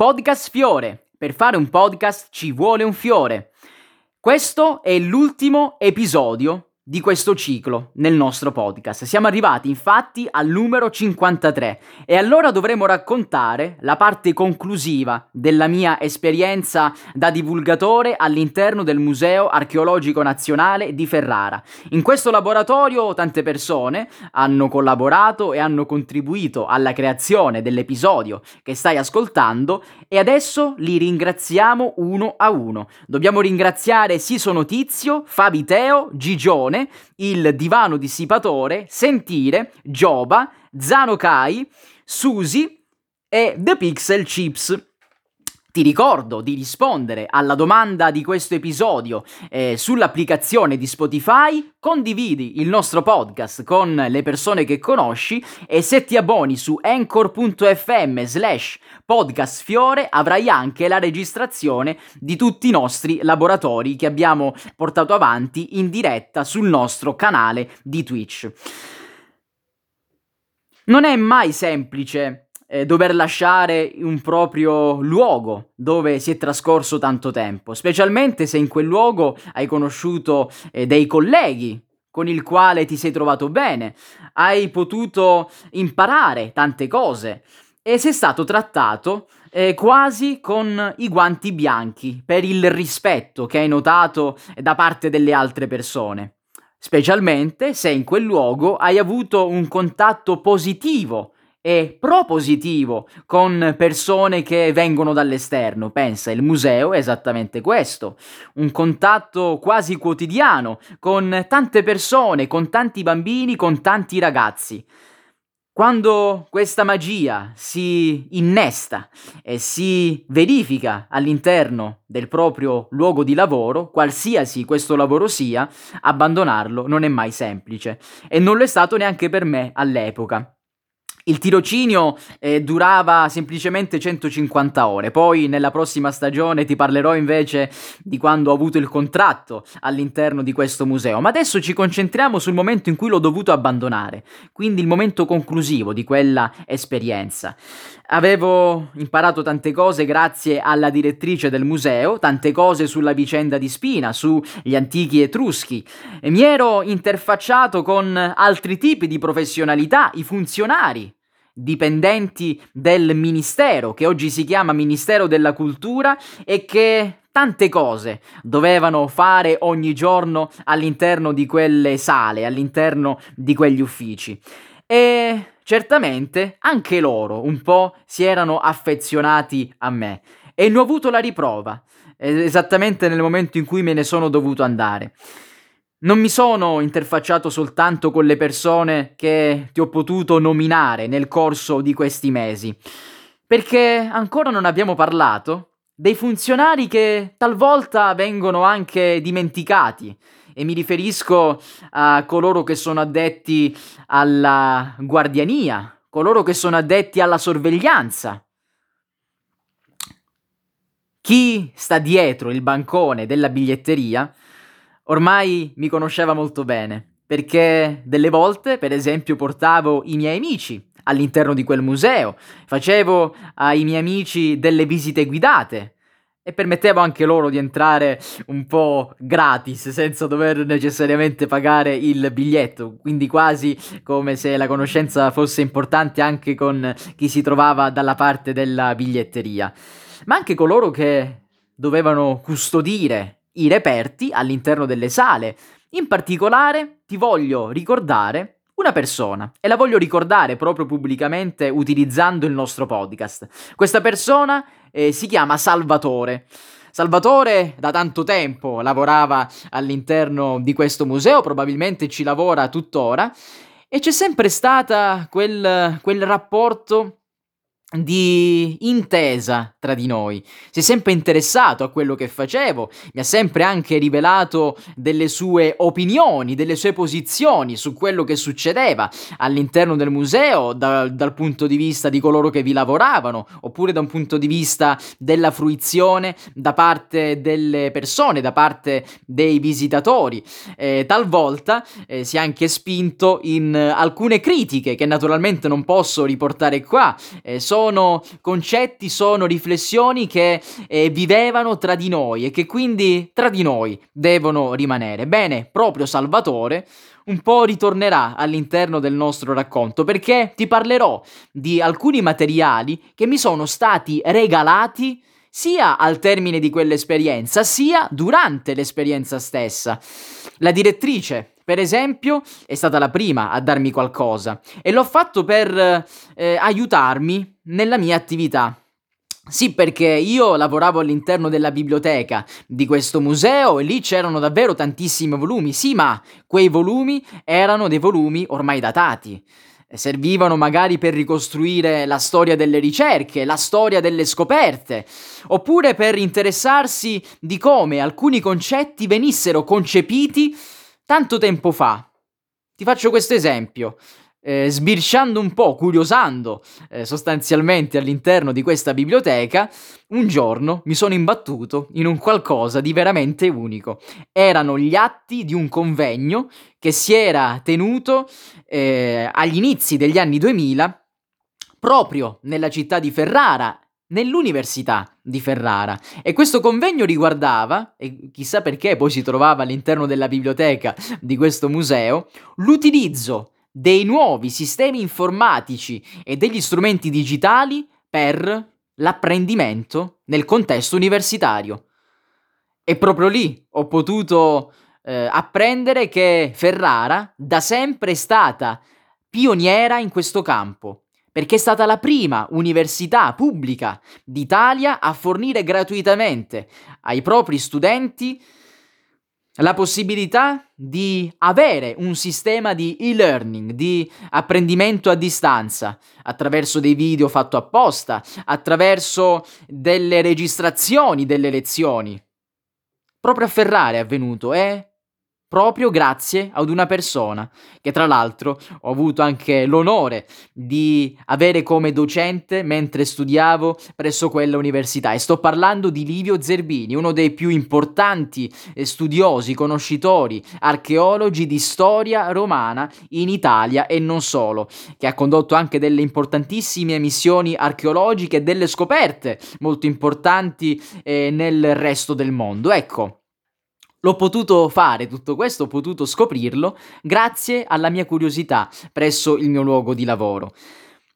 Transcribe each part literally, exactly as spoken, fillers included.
Podcast Fiore. Per fare un podcast ci vuole un fiore. Questo è l'ultimo episodio di questo ciclo nel nostro podcast. Siamo arrivati infatti al numero cinquantatré e allora dovremo raccontare la parte conclusiva della mia esperienza da divulgatore all'interno del Museo Archeologico Nazionale di Ferrara. In questo laboratorio tante persone hanno collaborato e hanno contribuito alla creazione dell'episodio che stai ascoltando e adesso li ringraziamo uno a uno. Dobbiamo ringraziare Sisono Tizio, Fabiteo, Gigione, Il Divano Dissipatore, Sentire, Gioba, Zano Kai, Susi e The Pixel Chips. Ti ricordo di rispondere alla domanda di questo episodio eh, sull'applicazione di Spotify, condividi il nostro podcast con le persone che conosci e se ti abboni su anchor punto effe emme slash podcast fiore avrai anche la registrazione di tutti i nostri laboratori che abbiamo portato avanti in diretta sul nostro canale di Twitch. Non è mai semplice dover lasciare un proprio luogo dove si è trascorso tanto tempo, specialmente se in quel luogo hai conosciuto dei colleghi con il quale ti sei trovato bene, hai potuto imparare tante cose e sei stato trattato Eh, quasi con i guanti bianchi per il rispetto che hai notato da parte delle altre persone, specialmente se in quel luogo hai avuto un contatto positivo e propositivo con persone che vengono dall'esterno. Pensa, il museo è esattamente questo, un contatto quasi quotidiano con tante persone, con tanti bambini, con tanti ragazzi. Quando questa magia si innesta e si verifica all'interno del proprio luogo di lavoro, qualsiasi questo lavoro sia, abbandonarlo non è mai semplice e non lo è stato neanche per me all'epoca. Il tirocinio eh, durava semplicemente centocinquanta ore, poi nella prossima stagione ti parlerò invece di quando ho avuto il contratto all'interno di questo museo, ma adesso ci concentriamo sul momento in cui l'ho dovuto abbandonare, quindi il momento conclusivo di quella esperienza. Avevo imparato tante cose grazie alla direttrice del museo, tante cose sulla vicenda di Spina, sugli antichi etruschi, e mi ero interfacciato con altri tipi di professionalità, i funzionari dipendenti del ministero, che oggi si chiama Ministero della Cultura, e che tante cose dovevano fare ogni giorno all'interno di quelle sale, all'interno di quegli uffici. E certamente anche loro un po' si erano affezionati a me e ne ho avuto la riprova, esattamente nel momento in cui me ne sono dovuto andare. Non mi sono interfacciato soltanto con le persone che ti ho potuto nominare nel corso di questi mesi, perché ancora non abbiamo parlato dei funzionari che talvolta vengono anche dimenticati, e mi riferisco a coloro che sono addetti alla guardiania, coloro che sono addetti alla sorveglianza. Chi sta dietro il bancone della biglietteria ormai mi conosceva molto bene, perché delle volte, per esempio, portavo i miei amici all'interno di quel museo, facevo ai miei amici delle visite guidate e permettevo anche loro di entrare un po' gratis, senza dover necessariamente pagare il biglietto, quindi quasi come se la conoscenza fosse importante anche con chi si trovava dalla parte della biglietteria, ma anche coloro che dovevano custodire i reperti all'interno delle sale. In particolare ti voglio ricordare una persona, e la voglio ricordare proprio pubblicamente utilizzando il nostro podcast. Questa persona eh, si chiama Salvatore. Salvatore da tanto tempo lavorava all'interno di questo museo, probabilmente ci lavora tuttora, e c'è sempre stata quel, quel rapporto di intesa tra di noi. Si è sempre interessato a quello che facevo, mi ha sempre anche rivelato delle sue opinioni, delle sue posizioni su quello che succedeva all'interno del museo, da, dal punto di vista di coloro che vi lavoravano, oppure da un punto di vista della fruizione da parte delle persone, da parte dei visitatori. Eh, talvolta eh, si è anche spinto in alcune critiche che naturalmente non posso riportare qua, eh, so sono concetti, sono riflessioni che eh, vivevano tra di noi e che quindi tra di noi devono rimanere. Bene, proprio Salvatore un po' ritornerà all'interno del nostro racconto, perché ti parlerò di alcuni materiali che mi sono stati regalati sia al termine di quell'esperienza, sia durante l'esperienza stessa. La direttrice, per esempio, è stata la prima a darmi qualcosa e l'ho fatto per eh, aiutarmi nella mia attività. Sì, perché io lavoravo all'interno della biblioteca di questo museo e lì c'erano davvero tantissimi volumi, sì, ma quei volumi erano dei volumi ormai datati. Servivano magari per ricostruire la storia delle ricerche, la storia delle scoperte, oppure per interessarsi di come alcuni concetti venissero concepiti tanto tempo fa. Ti faccio questo esempio. Eh, sbirciando un po', curiosando eh, sostanzialmente all'interno di questa biblioteca, un giorno mi sono imbattuto in un qualcosa di veramente unico. Erano gli atti di un convegno che si era tenuto eh, agli inizi degli anni duemila proprio nella città di Ferrara, nell'università di Ferrara, e questo convegno riguardava, e chissà perché poi si trovava all'interno della biblioteca di questo museo, l'utilizzo dei nuovi sistemi informatici e degli strumenti digitali per l'apprendimento nel contesto universitario. E proprio lì ho potuto eh, apprendere che Ferrara da sempre è stata pioniera in questo campo, perché è stata la prima università pubblica d'Italia a fornire gratuitamente ai propri studenti la possibilità di avere un sistema di e-learning, di apprendimento a distanza, attraverso dei video fatto apposta, attraverso delle registrazioni delle lezioni. Proprio a Ferrara è avvenuto e proprio grazie ad una persona che tra l'altro ho avuto anche l'onore di avere come docente mentre studiavo presso quella università, e sto parlando di Livio Zerbini, uno dei più importanti studiosi, conoscitori, archeologi di storia romana in Italia e non solo, che ha condotto anche delle importantissime missioni archeologiche e delle scoperte molto importanti eh, nel resto del mondo. Ecco, l'ho potuto fare tutto questo, ho potuto scoprirlo grazie alla mia curiosità presso il mio luogo di lavoro.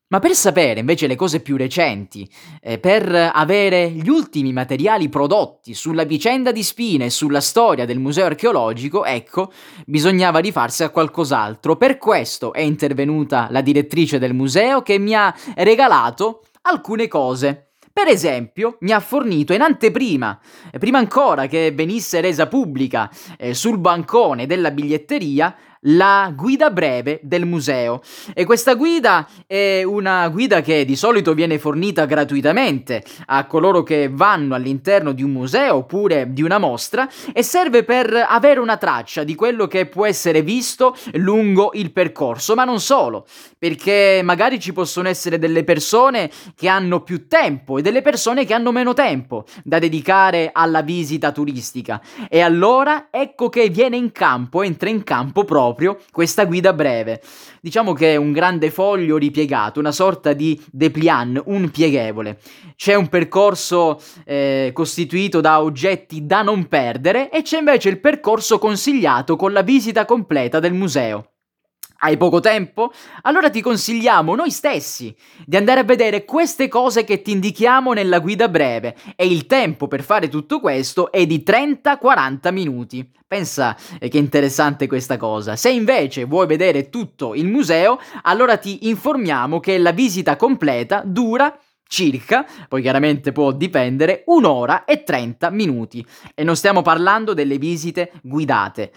Ma per sapere invece le cose più recenti, eh, per avere gli ultimi materiali prodotti sulla vicenda di Spina e sulla storia del museo archeologico, ecco, bisognava rifarsi a qualcos'altro. Per questo è intervenuta la direttrice del museo, che mi ha regalato alcune cose. Per esempio, mi ha fornito in anteprima, prima ancora che venisse resa pubblica eh, sul bancone della biglietteria, la guida breve del museo. E questa guida è una guida che di solito viene fornita gratuitamente a coloro che vanno all'interno di un museo oppure di una mostra, e serve per avere una traccia di quello che può essere visto lungo il percorso, ma non solo, perché magari ci possono essere delle persone che hanno più tempo e delle persone che hanno meno tempo da dedicare alla visita turistica, e allora ecco che viene in campo, entra in campo proprio questa guida breve. Diciamo che è un grande foglio ripiegato, una sorta di dépliant, un pieghevole. C'è un percorso eh, costituito da oggetti da non perdere, e c'è invece il percorso consigliato con la visita completa del museo. Hai poco tempo? Allora ti consigliamo noi stessi di andare a vedere queste cose che ti indichiamo nella guida breve, e il tempo per fare tutto questo è di trenta quaranta minuti. Pensa che interessante questa cosa. Se invece vuoi vedere tutto il museo, allora ti informiamo che la visita completa dura circa, poi chiaramente può dipendere, un'ora e trenta minuti. E non stiamo parlando delle visite guidate.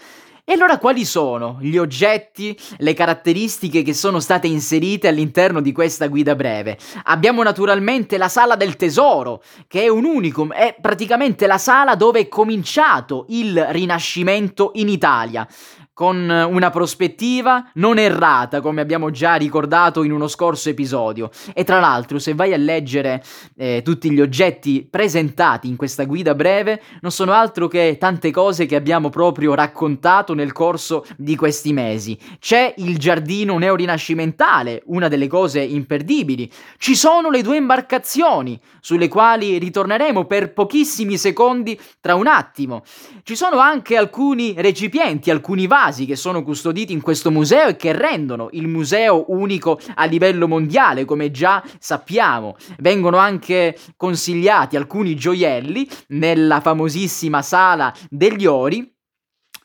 E allora quali sono gli oggetti, le caratteristiche che sono state inserite all'interno di questa guida breve? Abbiamo naturalmente la sala del tesoro, che è un unicum, è praticamente la sala dove è cominciato il Rinascimento in Italia, con una prospettiva non errata, come abbiamo già ricordato in uno scorso episodio. E tra l'altro, se vai a leggere eh, tutti gli oggetti presentati in questa guida breve, non sono altro che tante cose che abbiamo proprio raccontato nel corso di questi mesi. C'è il giardino neorinascimentale, una delle cose imperdibili. Ci sono le due imbarcazioni, sulle quali ritorneremo per pochissimi secondi tra un attimo. Ci sono anche alcuni recipienti, alcuni vasi, che sono custoditi in questo museo e che rendono il museo unico a livello mondiale, come già sappiamo. Vengono anche consigliati alcuni gioielli nella famosissima sala degli ori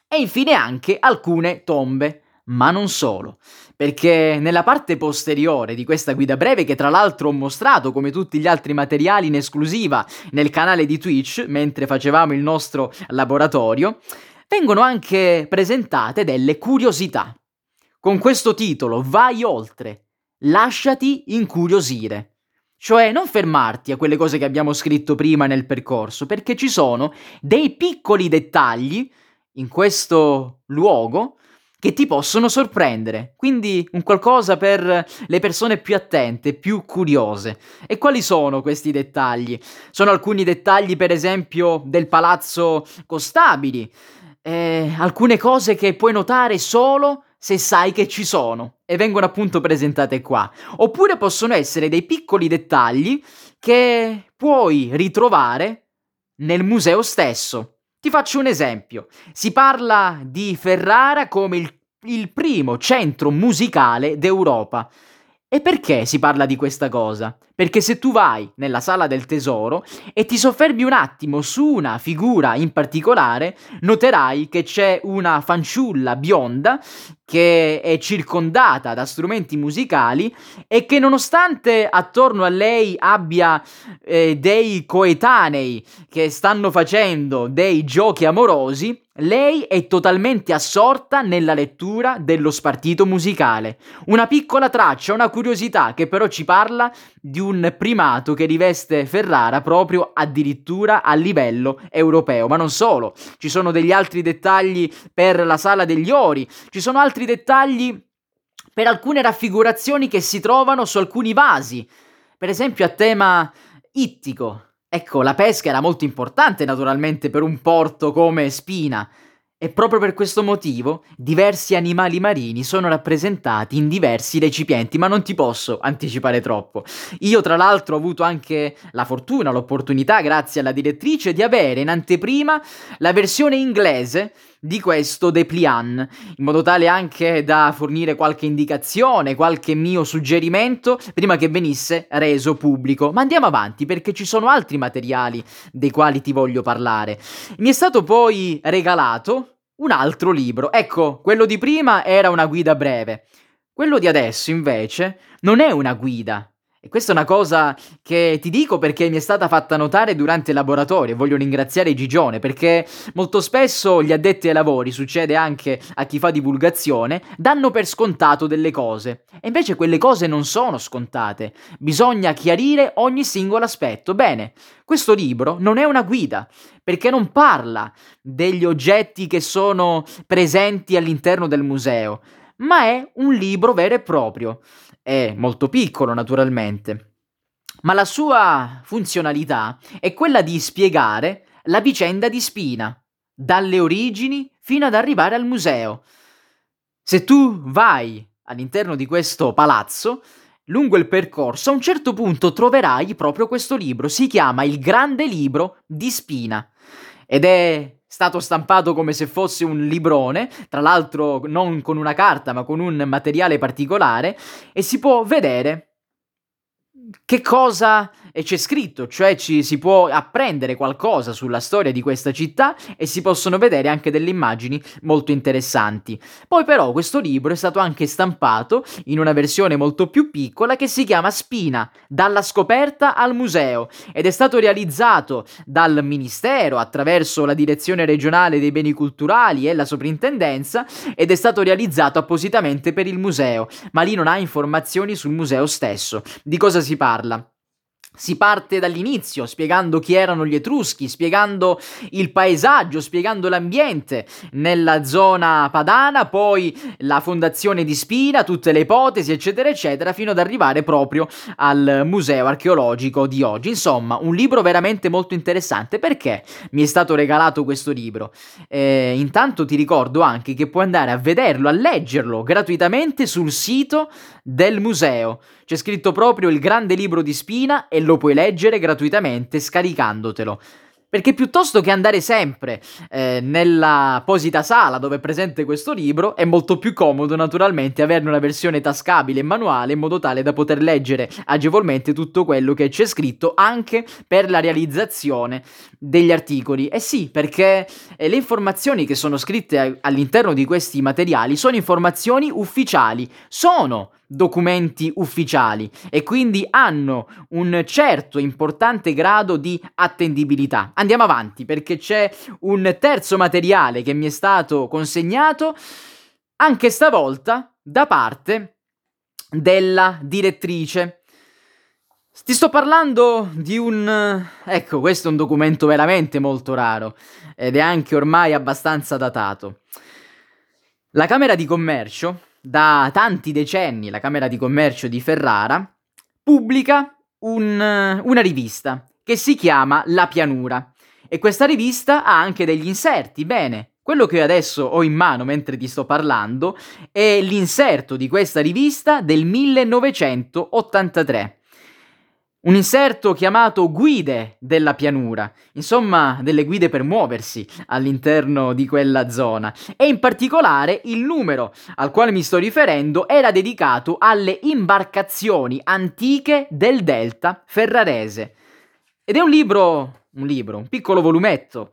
e infine anche alcune tombe. Ma non solo, perché nella parte posteriore di questa guida breve, che tra l'altro ho mostrato come tutti gli altri materiali in esclusiva nel canale di Twitch mentre facevamo il nostro laboratorio, vengono anche presentate delle curiosità. Con questo titolo, vai oltre, lasciati incuriosire. Cioè non fermarti a quelle cose che abbiamo scritto prima nel percorso, perché ci sono dei piccoli dettagli in questo luogo che ti possono sorprendere. Quindi un qualcosa per le persone più attente, più curiose. E quali sono questi dettagli? Sono alcuni dettagli, per esempio, del palazzo Costabili. Eh, alcune cose che puoi notare solo se sai che ci sono e vengono appunto presentate qua, oppure possono essere dei piccoli dettagli che puoi ritrovare nel museo stesso. Ti faccio un esempio: si parla di Ferrara come il, il primo centro musicale d'Europa. E perché si parla di questa cosa? Perché se tu vai nella sala del tesoro e ti soffermi un attimo su una figura in particolare, noterai che c'è una fanciulla bionda che è circondata da strumenti musicali e che, nonostante attorno a lei abbia eh, dei coetanei che stanno facendo dei giochi amorosi, lei è totalmente assorta nella lettura dello spartito musicale. Una piccola traccia, una curiosità che però ci parla di un primato che riveste Ferrara proprio addirittura a livello europeo. Ma non solo, ci sono degli altri dettagli per la sala degli ori, ci sono altri dettagli per alcune raffigurazioni che si trovano su alcuni vasi, per esempio a tema ittico. Ecco, la pesca era molto importante naturalmente per un porto come Spina e proprio per questo motivo diversi animali marini sono rappresentati in diversi recipienti, ma non ti posso anticipare troppo. Io tra l'altro ho avuto anche la fortuna, l'opportunità, grazie alla direttrice, di avere in anteprima la versione inglese di questo dépliant, in modo tale anche da fornire qualche indicazione, qualche mio suggerimento prima che venisse reso pubblico. Ma andiamo avanti, perché ci sono altri materiali dei quali ti voglio parlare. Mi è stato poi regalato un altro libro. Ecco, quello di prima era una guida breve, quello di adesso invece non è una guida. E questa è una cosa che ti dico perché mi è stata fatta notare durante il laboratorio. Voglio ringraziare Gigione, perché molto spesso gli addetti ai lavori, succede anche a chi fa divulgazione, danno per scontato delle cose. E invece quelle cose non sono scontate. Bisogna chiarire ogni singolo aspetto. Bene, questo libro non è una guida, perché non parla degli oggetti che sono presenti all'interno del museo, ma è un libro vero e proprio. È molto piccolo naturalmente, ma la sua funzionalità è quella di spiegare la vicenda di Spina, dalle origini fino ad arrivare al museo. Se tu vai all'interno di questo palazzo, lungo il percorso, a un certo punto troverai proprio questo libro. Si chiama Il Grande Libro di Spina ed è stato stampato come se fosse un librone, tra l'altro non con una carta ma con un materiale particolare, e si può vedere che cosa c'è scritto, cioè ci si può apprendere qualcosa sulla storia di questa città e si possono vedere anche delle immagini molto interessanti. Poi però questo libro è stato anche stampato in una versione molto più piccola che si chiama Spina dalla scoperta al museo ed è stato realizzato dal Ministero attraverso la Direzione Regionale dei Beni Culturali e la Soprintendenza ed è stato realizzato appositamente per il museo, ma lì non ha informazioni sul museo stesso. Di cosa si parla? Si parte dall'inizio, spiegando chi erano gli Etruschi, spiegando il paesaggio, spiegando l'ambiente nella zona padana, poi la fondazione di Spina, tutte le ipotesi, eccetera, eccetera, fino ad arrivare proprio al museo archeologico di oggi. Insomma, un libro veramente molto interessante. Perché mi è stato regalato questo libro? Eh, intanto ti ricordo anche che puoi andare a vederlo, a leggerlo gratuitamente sul sito del museo. C'è scritto proprio Il Grande Libro di Spina e lo puoi leggere gratuitamente scaricandotelo. Perché piuttosto che andare sempre eh, nella apposita sala dove è presente questo libro, è molto più comodo naturalmente averne una versione tascabile e manuale, in modo tale da poter leggere agevolmente tutto quello che c'è scritto, anche per la realizzazione degli articoli. E sì, perché le informazioni che sono scritte all'interno di questi materiali sono informazioni ufficiali, sono documenti ufficiali e quindi hanno un certo importante grado di attendibilità. Andiamo avanti, perché c'è un terzo materiale che mi è stato consegnato, anche stavolta da parte della direttrice. Ti sto parlando di un... ecco, questo è un documento veramente molto raro ed è anche ormai abbastanza datato. La Camera di Commercio, da tanti decenni la Camera di Commercio di Ferrara, pubblica un, una rivista che si chiama La Pianura, e questa rivista ha anche degli inserti. Bene, quello che adesso ho in mano mentre ti sto parlando è l'inserto di questa rivista del millenovecentottantatré. Un inserto chiamato Guide della pianura, insomma delle guide per muoversi all'interno di quella zona, e in particolare il numero al quale mi sto riferendo era dedicato alle imbarcazioni antiche del delta ferrarese. Ed è un libro, un libro, un piccolo volumetto,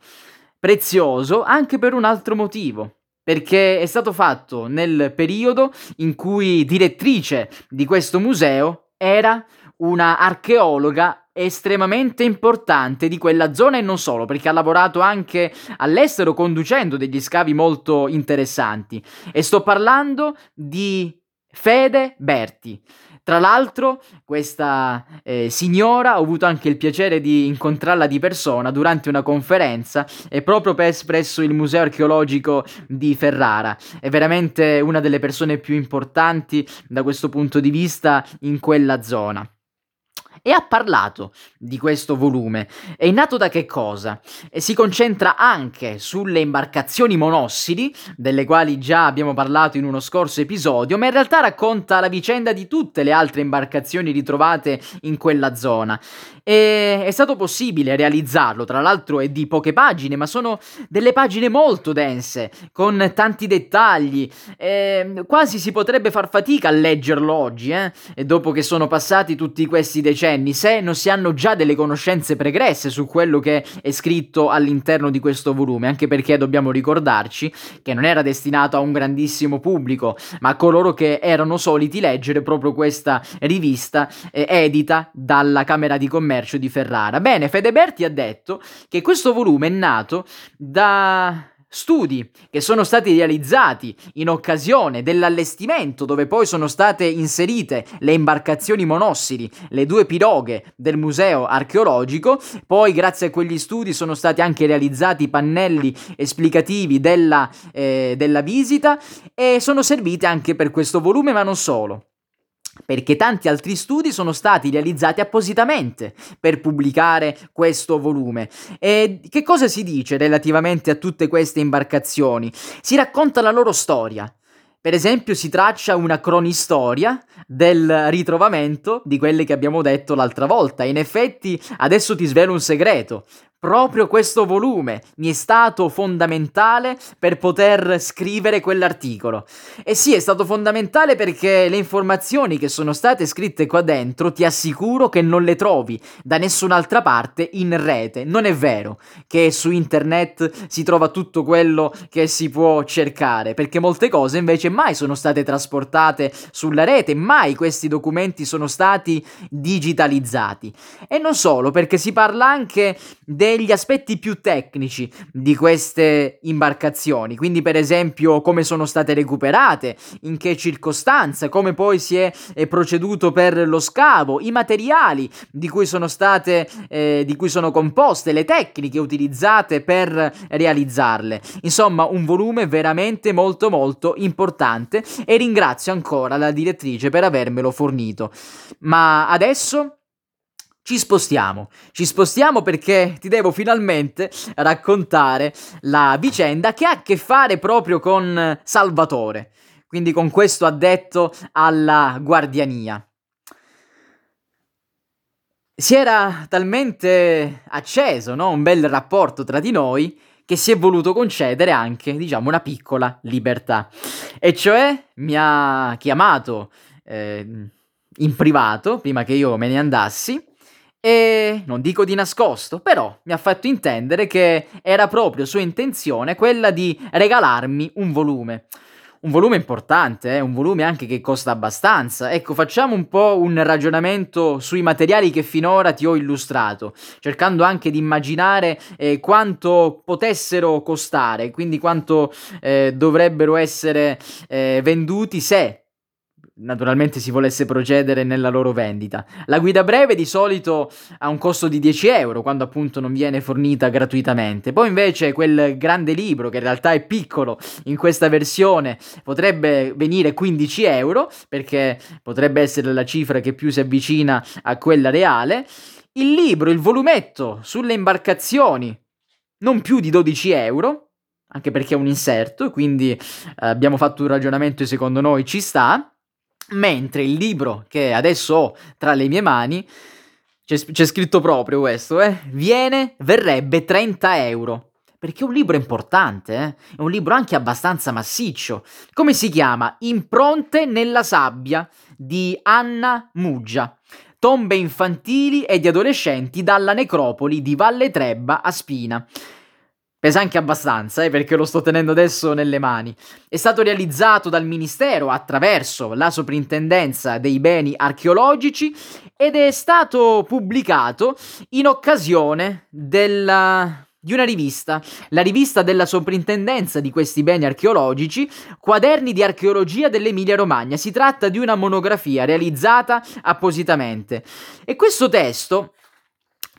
prezioso anche per un altro motivo, perché è stato fatto nel periodo in cui direttrice di questo museo era una archeologa estremamente importante di quella zona, e non solo, perché ha lavorato anche all'estero conducendo degli scavi molto interessanti, e sto parlando di Fede Berti. Tra l'altro questa eh, signora ho avuto anche il piacere di incontrarla di persona durante una conferenza e proprio presso il Museo Archeologico di Ferrara. È veramente una delle persone più importanti da questo punto di vista in quella zona. E ha parlato di questo volume. È nato da che cosa? E si concentra anche sulle imbarcazioni monossidi, delle quali già abbiamo parlato in uno scorso episodio, ma in realtà racconta la vicenda di tutte le altre imbarcazioni ritrovate in quella zona. E è stato possibile realizzarlo, tra l'altro è di poche pagine, ma sono delle pagine molto dense, con tanti dettagli. E quasi si potrebbe far fatica a leggerlo oggi, eh? E dopo che sono passati tutti questi decenni, se non si hanno già delle conoscenze pregresse su quello che è scritto all'interno di questo volume, anche perché dobbiamo ricordarci che non era destinato a un grandissimo pubblico, ma a coloro che erano soliti leggere proprio questa rivista eh, edita dalla Camera di Commercio di Ferrara. Bene, Fede Berti ha detto che questo volume è nato da studi che sono stati realizzati in occasione dell'allestimento, dove poi sono state inserite le imbarcazioni monossidi, le due piroghe del museo archeologico. Poi grazie a quegli studi sono stati anche realizzati pannelli esplicativi della, eh, della visita, e sono servite anche per questo volume, ma non solo, perché tanti altri studi sono stati realizzati appositamente per pubblicare questo volume. E che cosa si dice relativamente a tutte queste imbarcazioni? Si racconta la loro storia. Per esempio si traccia una cronistoria del ritrovamento di quelle che abbiamo detto l'altra volta. In effetti, adesso ti svelo un segreto, proprio questo volume mi è stato fondamentale per poter scrivere quell'articolo. E sì, è stato fondamentale perché le informazioni che sono state scritte qua dentro ti assicuro che non le trovi da nessun'altra parte in rete. Non è vero che su internet si trova tutto quello che si può cercare, perché molte cose invece mai sono state trasportate sulla rete, mai questi documenti sono stati digitalizzati. E non solo, perché si parla anche dei degli aspetti più tecnici di queste imbarcazioni, quindi per esempio come sono state recuperate, in che circostanze, come poi si è, è proceduto per lo scavo, i materiali di cui sono state eh, di cui sono composte, le tecniche utilizzate per realizzarle. Insomma, un volume veramente molto molto importante, e ringrazio ancora la direttrice per avermelo fornito. Ma adesso Ci spostiamo, ci spostiamo perché ti devo finalmente raccontare la vicenda che ha a che fare proprio con Salvatore, quindi con questo addetto alla guardiania. Si era talmente acceso, no? un bel rapporto tra di noi, che si è voluto concedere anche, diciamo, una piccola libertà. E cioè mi ha chiamato eh, in privato, prima che io me ne andassi, e non dico di nascosto, però mi ha fatto intendere che era proprio sua intenzione quella di regalarmi un volume. Un volume importante, eh? un volume anche che costa abbastanza. Ecco, facciamo un po' un ragionamento sui materiali che finora ti ho illustrato, cercando anche di immaginare eh, quanto potessero costare, quindi quanto eh, dovrebbero essere eh, venduti se naturalmente si volesse procedere nella loro vendita. La guida breve di solito ha un costo di dieci euro, quando appunto non viene fornita gratuitamente. Poi invece quel grande libro, che in realtà è piccolo in questa versione, potrebbe venire quindici euro, perché potrebbe essere la cifra che più si avvicina a quella reale. Il libro, il volumetto sulle imbarcazioni, non più di dodici euro, anche perché è un inserto, quindi eh, abbiamo fatto un ragionamento e secondo noi ci sta. Mentre il libro che adesso ho tra le mie mani, c'è, c'è scritto proprio questo, eh? viene, verrebbe trenta euro, perché è un libro importante, eh? è un libro anche abbastanza massiccio. Come si chiama? Impronte nella sabbia di Anna Muggia, tombe infantili e di adolescenti dalla necropoli di Valle Trebba a Spina. Pesa anche abbastanza, eh, perché lo sto tenendo adesso nelle mani. È stato realizzato dal Ministero attraverso la Soprintendenza dei Beni Archeologici ed è stato pubblicato in occasione della... di una rivista, la rivista della Soprintendenza di questi beni archeologici, Quaderni di archeologia dell'Emilia Romagna. Si tratta di una monografia realizzata appositamente. E questo testo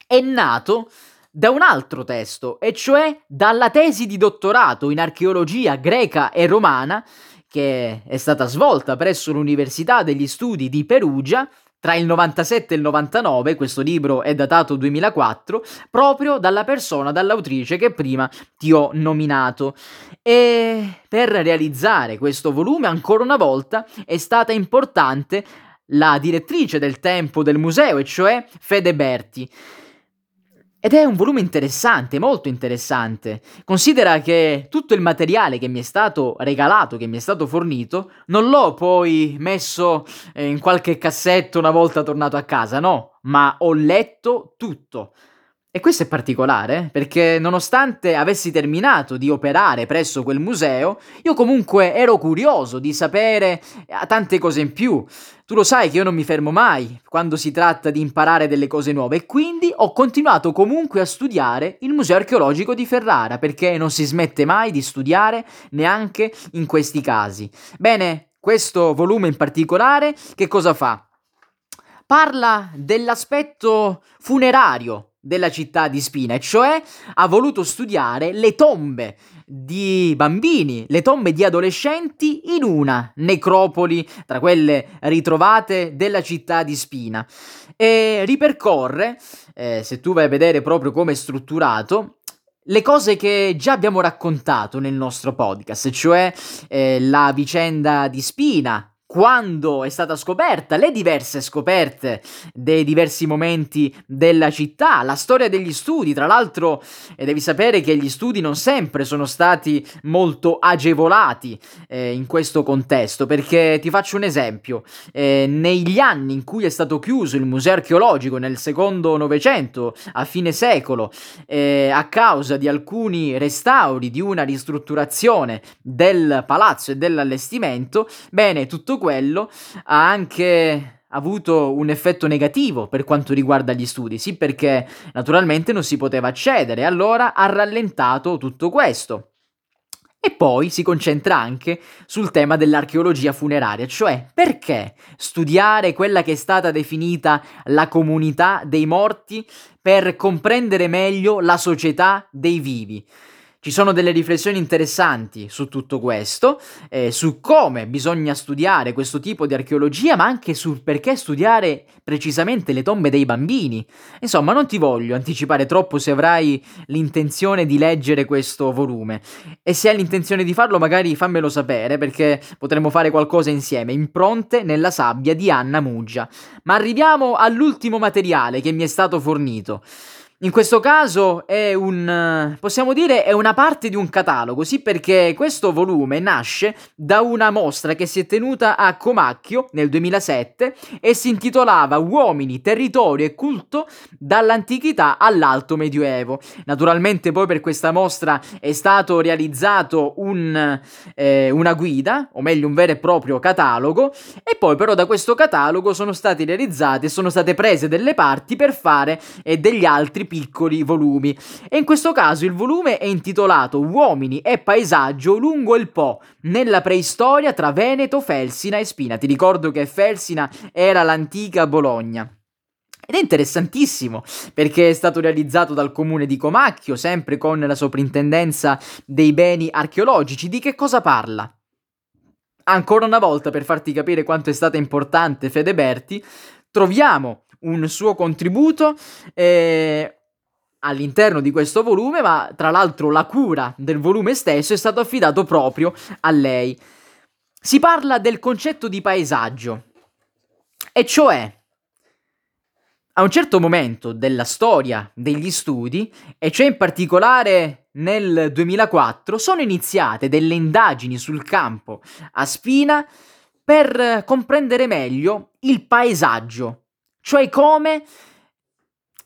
è nato da un altro testo, e cioè dalla tesi di dottorato in archeologia greca e romana che è stata svolta presso l'Università degli Studi di Perugia tra il novantasette e il novantanove, questo libro è datato duemilaquattro, proprio dalla persona, dall'autrice che prima ti ho nominato. E per realizzare questo volume, ancora una volta, è stata importante la direttrice del tempo del museo, e cioè Fede Berti. Ed è un volume interessante, molto interessante. Considera che tutto il materiale che mi è stato regalato, che mi è stato fornito, non l'ho poi messo in qualche cassetto una volta tornato a casa, no, ma ho letto tutto. E questo è particolare, perché nonostante avessi terminato di operare presso quel museo, io comunque ero curioso di sapere tante cose in più. Tu lo sai che io non mi fermo mai quando si tratta di imparare delle cose nuove, e quindi ho continuato comunque a studiare il Museo Archeologico di Ferrara, perché non si smette mai di studiare neanche in questi casi. Bene, questo volume in particolare che cosa fa? Parla dell'aspetto funerario della città di Spina, e cioè ha voluto studiare le tombe di bambini, le tombe di adolescenti in una necropoli tra quelle ritrovate della città di Spina, e ripercorre, eh, se tu vai a vedere proprio come è strutturato, le cose che già abbiamo raccontato nel nostro podcast, cioè eh, la vicenda di Spina, quando è stata scoperta, le diverse scoperte dei diversi momenti della città, la storia degli studi. Tra l'altro eh, devi sapere che gli studi non sempre sono stati molto agevolati eh, in questo contesto, perché ti faccio un esempio, eh, negli anni in cui è stato chiuso il museo archeologico nel secondo novecento, a fine secolo, eh, a causa di alcuni restauri, di una ristrutturazione del palazzo e dell'allestimento, bene, tutto quello ha anche avuto un effetto negativo per quanto riguarda gli studi, sì, perché naturalmente non si poteva accedere, allora ha rallentato tutto questo. E poi si concentra anche sul tema dell'archeologia funeraria, cioè perché studiare quella che è stata definita la comunità dei morti per comprendere meglio la società dei vivi. Ci sono delle riflessioni interessanti su tutto questo, eh, su come bisogna studiare questo tipo di archeologia, ma anche sul perché studiare precisamente le tombe dei bambini. Insomma, non ti voglio anticipare troppo se avrai l'intenzione di leggere questo volume. E se hai l'intenzione di farlo, magari fammelo sapere, perché potremmo fare qualcosa insieme. Impronte nella sabbia di Anna Muggia. Ma arriviamo all'ultimo materiale che mi è stato fornito. In questo caso è un, possiamo dire, è una parte di un catalogo, sì, perché questo volume nasce da una mostra che si è tenuta a Comacchio nel duemilasette e si intitolava Uomini, territorio e culto dall'antichità all'alto medioevo. Naturalmente poi per questa mostra è stato realizzato un, eh, una guida, o meglio un vero e proprio catalogo, e poi però da questo catalogo sono stati realizzati, sono state prese delle parti per fare eh, degli altri piccoli volumi, e in questo caso il volume è intitolato Uomini e paesaggio lungo il Po nella preistoria tra Veneto, Felsina e Spina. Ti ricordo che Felsina era l'antica Bologna. Ed è interessantissimo perché è stato realizzato dal comune di Comacchio, sempre con la soprintendenza dei beni archeologici. Di che cosa parla? Ancora una volta, per farti capire quanto è stata importante Fede Berti, troviamo un suo contributo eh, all'interno di questo volume, ma tra l'altro la cura del volume stesso è stato affidato proprio a lei. Si parla del concetto di paesaggio, e cioè a un certo momento della storia degli studi, e cioè in particolare nel duemilaquattro, sono iniziate delle indagini sul campo a Spina per comprendere meglio il paesaggio, cioè come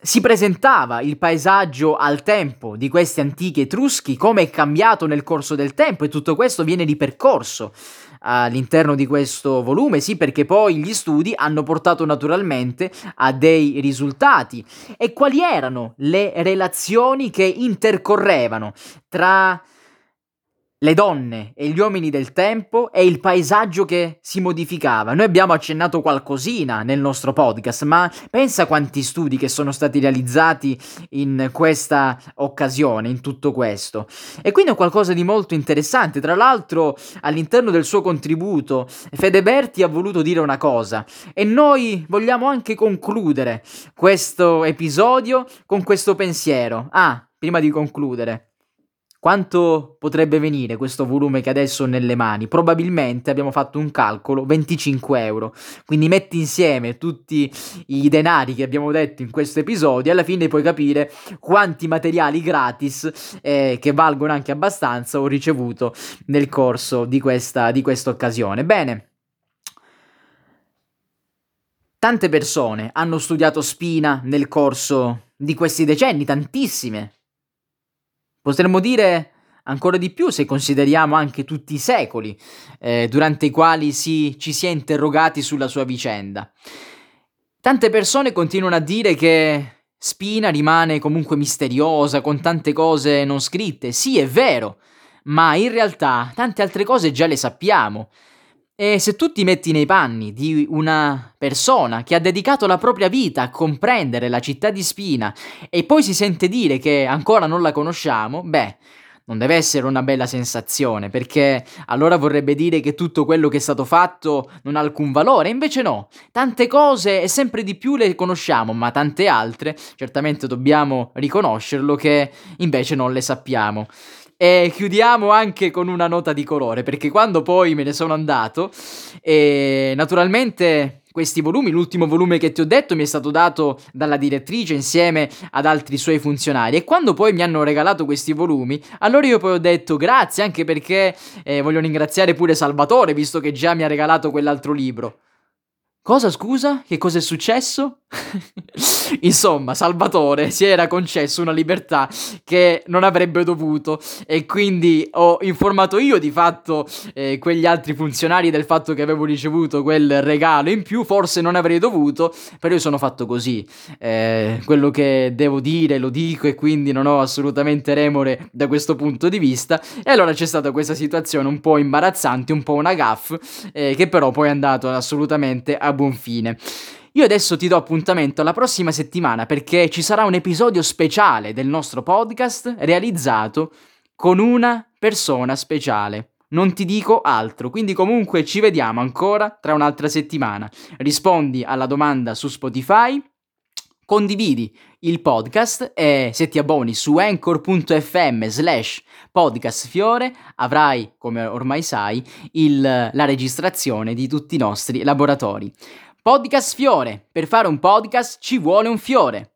si presentava il paesaggio al tempo di questi antichi etruschi, come è cambiato nel corso del tempo, e tutto questo viene ripercorso all'interno di questo volume, sì, perché poi gli studi hanno portato naturalmente a dei risultati. E quali erano le relazioni che intercorrevano tra le donne e gli uomini del tempo e il paesaggio che si modificava? Noi abbiamo accennato qualcosina nel nostro podcast, ma pensa quanti studi che sono stati realizzati in questa occasione, in tutto questo. E quindi è qualcosa di molto interessante. Tra l'altro, all'interno del suo contributo, Fede Berti ha voluto dire una cosa, e noi vogliamo anche concludere questo episodio con questo pensiero. Ah, prima di concludere, quanto potrebbe venire questo volume che adesso ho nelle mani? Probabilmente, abbiamo fatto un calcolo, venticinque euro. Quindi metti insieme tutti i denari che abbiamo detto in questo episodio e alla fine puoi capire quanti materiali gratis, eh, che valgono anche abbastanza, ho ricevuto nel corso di questa, di questa occasione. Bene. Tante persone hanno studiato Spina nel corso di questi decenni, tantissime. Potremmo dire ancora di più se consideriamo anche tutti i secoli eh, durante i quali si, ci si è interrogati sulla sua vicenda. Tante persone continuano a dire che Spina rimane comunque misteriosa, con tante cose non scritte. Sì, è vero, ma in realtà tante altre cose già le sappiamo. E se tu ti metti nei panni di una persona che ha dedicato la propria vita a comprendere la città di Spina e poi si sente dire che ancora non la conosciamo, beh, non deve essere una bella sensazione, perché allora vorrebbe dire che tutto quello che è stato fatto non ha alcun valore. Invece no, tante cose e sempre di più le conosciamo, ma tante altre, certamente dobbiamo riconoscerlo, che invece non le sappiamo. E chiudiamo anche con una nota di colore, perché quando poi me ne sono andato, eh, naturalmente questi volumi, l'ultimo volume che ti ho detto, mi è stato dato dalla direttrice insieme ad altri suoi funzionari, e quando poi mi hanno regalato questi volumi, allora io poi ho detto grazie, anche perché eh, voglio ringraziare pure Salvatore, visto che già mi ha regalato quell'altro libro. Cosa scusa? Che cosa è successo? Insomma, Salvatore si era concesso una libertà che non avrebbe dovuto, e quindi ho informato io di fatto eh, quegli altri funzionari del fatto che avevo ricevuto quel regalo in più. Forse non avrei dovuto, però io sono fatto così, eh, quello che devo dire lo dico, e quindi non ho assolutamente remore da questo punto di vista. E allora c'è stata questa situazione un po' imbarazzante, un po' una gaffe, eh, che però poi è andato assolutamente a buon fine. Io adesso ti do appuntamento alla prossima settimana, perché ci sarà un episodio speciale del nostro podcast realizzato con una persona speciale. Non ti dico altro, quindi comunque ci vediamo ancora tra un'altra settimana. Rispondi alla domanda su Spotify, condividi il podcast e se ti abboni su anchor.fm slash podcast fiore avrai, come ormai sai, il, la registrazione di tutti i nostri laboratori. Podcast Fiore. Per fare un podcast ci vuole un fiore.